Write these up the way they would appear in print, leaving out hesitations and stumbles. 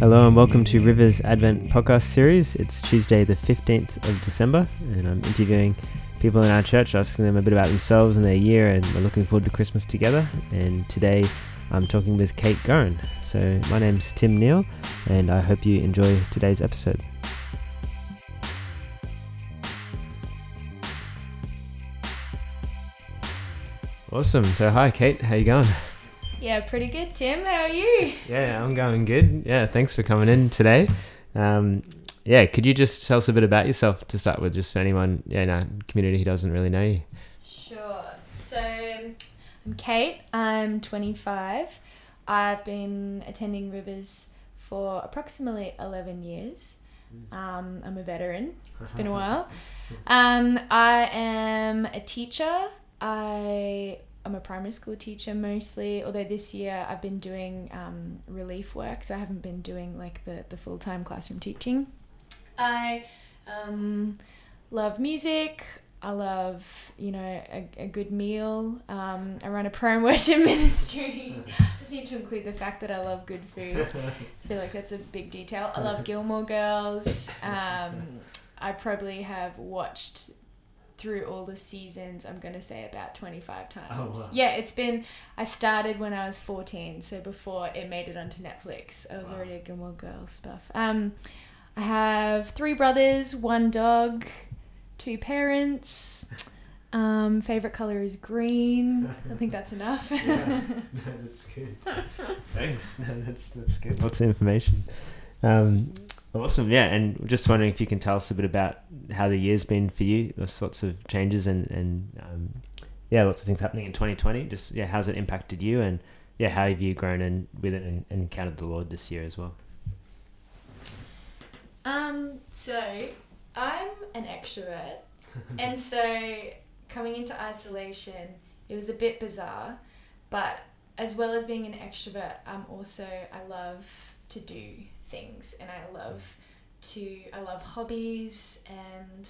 Hello and welcome to Rivers Advent podcast series. It's Tuesday the 15th of December and I'm interviewing people in our church, asking them a bit about themselves and their year, and we're looking forward to Christmas together. And today I'm talking with Kate Garran. So my name's Tim Neal and I hope you enjoy today's episode. Awesome. So hi Kate, how you going? Yeah, pretty good, Tim. How are you? Yeah, I'm going good. Yeah, thanks for coming in today. Could you just tell us a bit about yourself to start with, just for anyone in our community who doesn't really know you? Sure. So I'm Kate. I'm 25. I've been attending Rivers for approximately 11 years. I'm a veteran. It's been a while. I am a teacher. I'm a primary school teacher mostly, although this year I've been doing relief work, so I haven't been doing like the full-time classroom teaching. I love music. I love, a good meal. I run a prayer and worship ministry. Just need to include the fact that I love good food. I feel like that's a big detail. I love Gilmore Girls. I probably have watched through all the seasons, I'm going to say about 25 times. Oh, wow. Yeah, I started when I was 14, so before it made it onto Netflix, I was already a Gilmore Girls buff. I have 3 brothers, 1 dog, 2 parents. Favorite color is green. I think that's enough. Yeah. No, that's good. Thanks. No, that's good. Lots of information. Awesome, yeah, and just wondering if you can tell us a bit about how the year's been for you. There's lots of changes and lots of things happening in 2020. Just, how's it impacted you and, how have you grown with it and encountered the Lord this year as well? So I'm an extrovert and so coming into isolation, it was a bit bizarre, but as well as being an extrovert, I love to do things and I love hobbies, and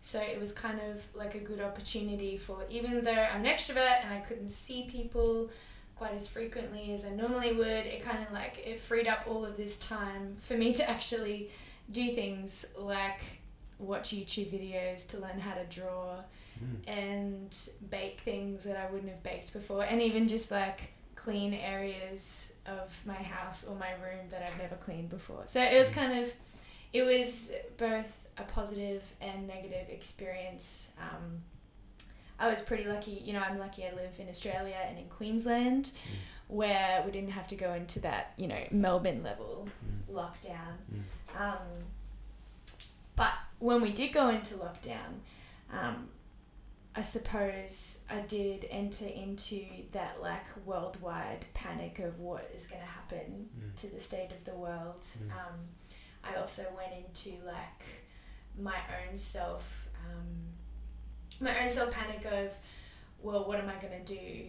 so it was kind of like a good opportunity for, even though I'm an extrovert and I couldn't see people quite as frequently as I normally would, it kind of like it freed up all of this time for me to actually do things like watch YouTube videos, to learn how to draw and bake things that I wouldn't have baked before, and even just like clean areas of my house or my room that I've never cleaned before. So it was both a positive and negative experience. I was pretty lucky, I'm lucky I live in Australia and in Queensland where we didn't have to go into that, Melbourne level lockdown. But when we did go into lockdown, I suppose I did enter into that like worldwide panic of what is going to happen to the state of the world. I also went into like my own self panic of, well, what am I going to do?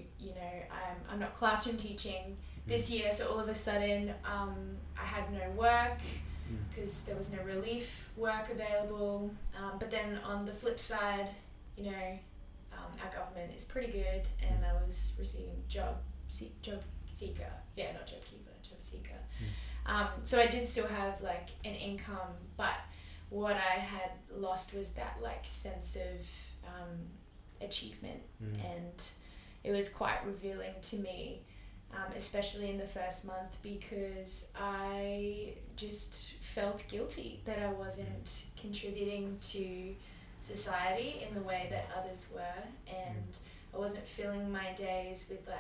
I'm not classroom teaching this year, so all of a sudden I had no work because there was no relief work available. But then on the flip side, our government is pretty good, and I was receiving job seeker. So I did still have like an income, but what I had lost was that like sense of achievement, and it was quite revealing to me, especially in the first month, because I just felt guilty that I wasn't contributing to society in the way that others were, and I wasn't filling my days with like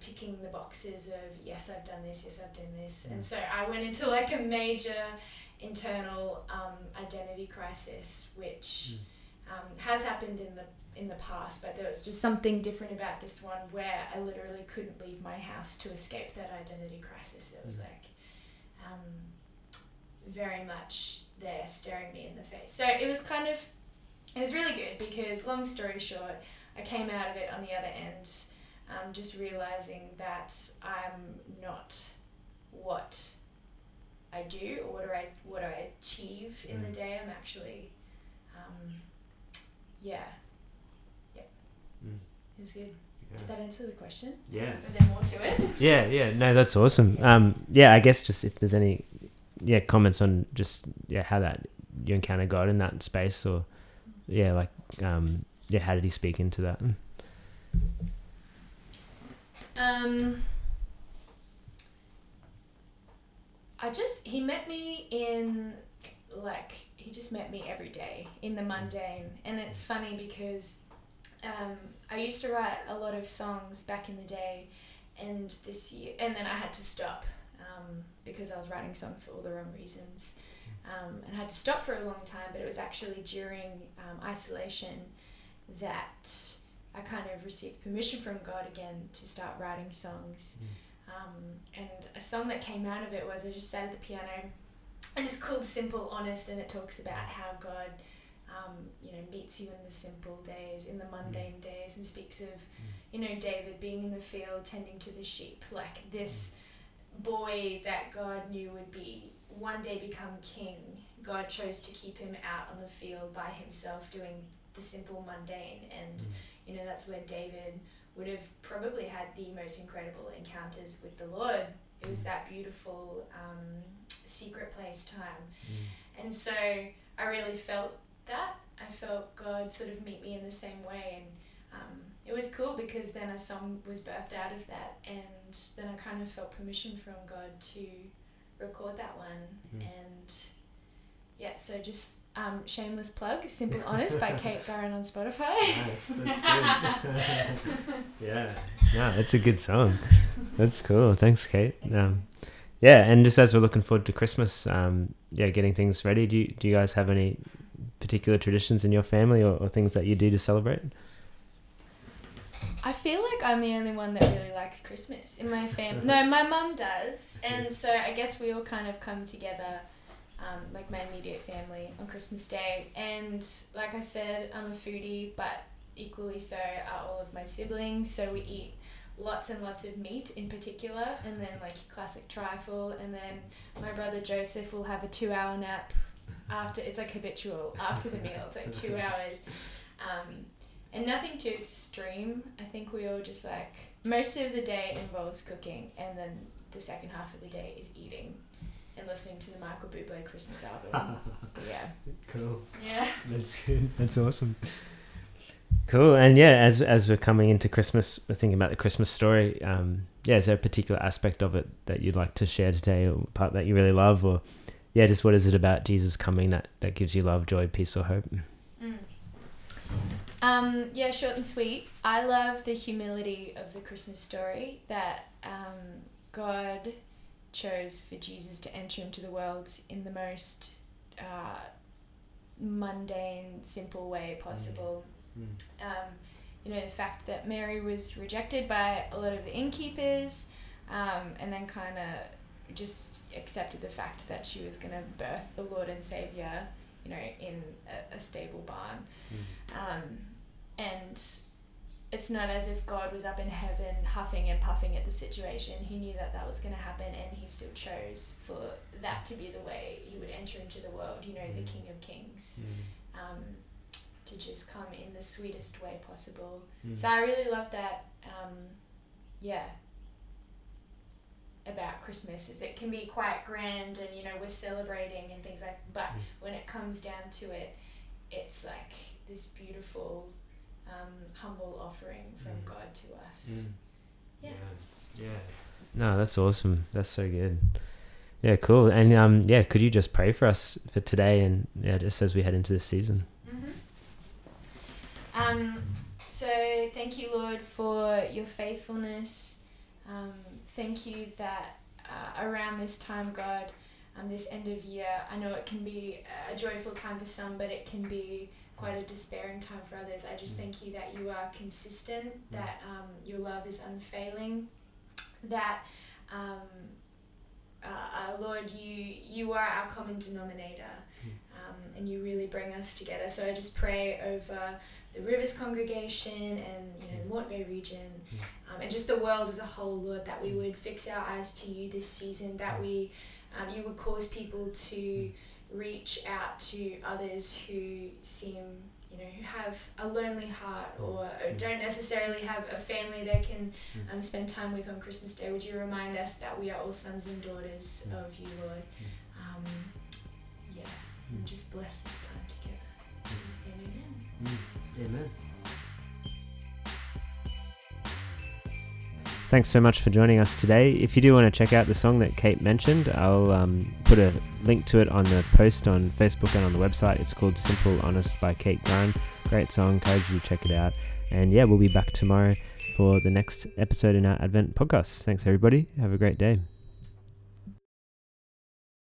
ticking the boxes of yes I've done this, yes I've done this, and so I went into like a major internal identity crisis, which has happened in the past, but there was just something different about this one where I literally couldn't leave my house to escape that identity crisis. It was like very much there staring me in the face. So it was really good because, long story short, I came out of it on the other end just realising that I'm not what I do or what I achieve in the day. I'm actually, it was good. Did that answer the question? Yeah. Is there more to it? Yeah. No, that's awesome. I guess just if there's any comments on just how that you encounter God in that space, or how did he speak into that? He met me in, he just met me every day in the mundane. And it's funny because I used to write a lot of songs back in the day, and this year, and then I had to stop because I was writing songs for all the wrong reasons. And I had to stop for a long time, but it was actually during isolation that I kind of received permission from God again to start writing songs. And a song that came out of it was, I just sat at the piano, and it's called Simple Honest, and it talks about how God meets you in the simple days, in the mundane days, and speaks of, David being in the field tending to the sheep, like this boy that God knew would be one day become king. God chose to keep him out on the field by himself doing the simple mundane, and that's where David would have probably had the most incredible encounters with the Lord. It was that beautiful secret place time. And so I really felt that. I felt God sort of meet me in the same way, and it was cool because then a song was birthed out of that, and then I kind of felt permission from God to record that one. And so just shameless plug, Simple Honest by Kate Garran on Spotify. Nice, that's good. That's a good song. That's cool. Thanks, Kate. And just as we're looking forward to Christmas, getting things ready, do you guys have any particular traditions in your family or things that you do to celebrate? I feel like I'm the only one that really likes Christmas in my family. No, my mum does, and so I guess we all kind of come together, my immediate family, on Christmas Day. And like I said, I'm a foodie, but equally so are all of my siblings, so we eat lots and lots of meat in particular, and then classic trifle, and then my brother Joseph will have a 2-hour nap after. It's habitual after the meal. It's 2 hours, and nothing too extreme. I think we all just most of the day involves cooking, and then the second half of the day is eating and listening to the Michael Bublé Christmas album. Cool. That's good. That's awesome. Cool. And as we're coming into Christmas, we're thinking about the Christmas story. Is there a particular aspect of it that you'd like to share today, or part that you really love, or just what is it about Jesus coming that gives you love, joy, peace, or hope? Short and sweet. I love the humility of the Christmas story, that God chose for Jesus to enter into the world in the most mundane, simple way possible. The fact that Mary was rejected by a lot of the innkeepers, and then kind of just accepted the fact that she was going to birth the Lord and Saviour, in a stable barn. And it's not as if God was up in heaven huffing and puffing at the situation. He knew that was going to happen, and he still chose for that to be the way he would enter into the world, the King of Kings, to just come in the sweetest way possible. So I really love that, about Christmas, is it can be quite grand, and we're celebrating and things but when it comes down to it, it's this beautiful humble offering from God to us. No, that's awesome. That's so good. Cool. And could you just pray for us for today, and just as we head into this season? So thank you, Lord, for your faithfulness. Thank you that around this time, God, this end of year, I know it can be a joyful time for some, but it can be quite a despairing time for others. I just thank you that you are consistent, that your love is unfailing, that, Lord, you are our common denominator, and you really bring us together. So I just pray over the Rivers congregation and the Morton Bay region, and just the world as a whole, Lord, that we would fix our eyes to you this season, that we you would cause people to reach out to others who seem you know, have a lonely heart or don't necessarily have a family they can spend time with on Christmas Day. Would you remind us that we are all sons and daughters of you, Lord? Just bless this time together. In Jesus' name, amen. Amen. Thanks so much for joining us today. If you do want to check out the song that Kate mentioned, I'll put a link to it on the post on Facebook and on the website. It's called Simple Honest by Kate Garran. Great song. Encourage you to check it out. And yeah, we'll be back tomorrow for the next episode in our Advent podcast. Thanks, everybody. Have a great day.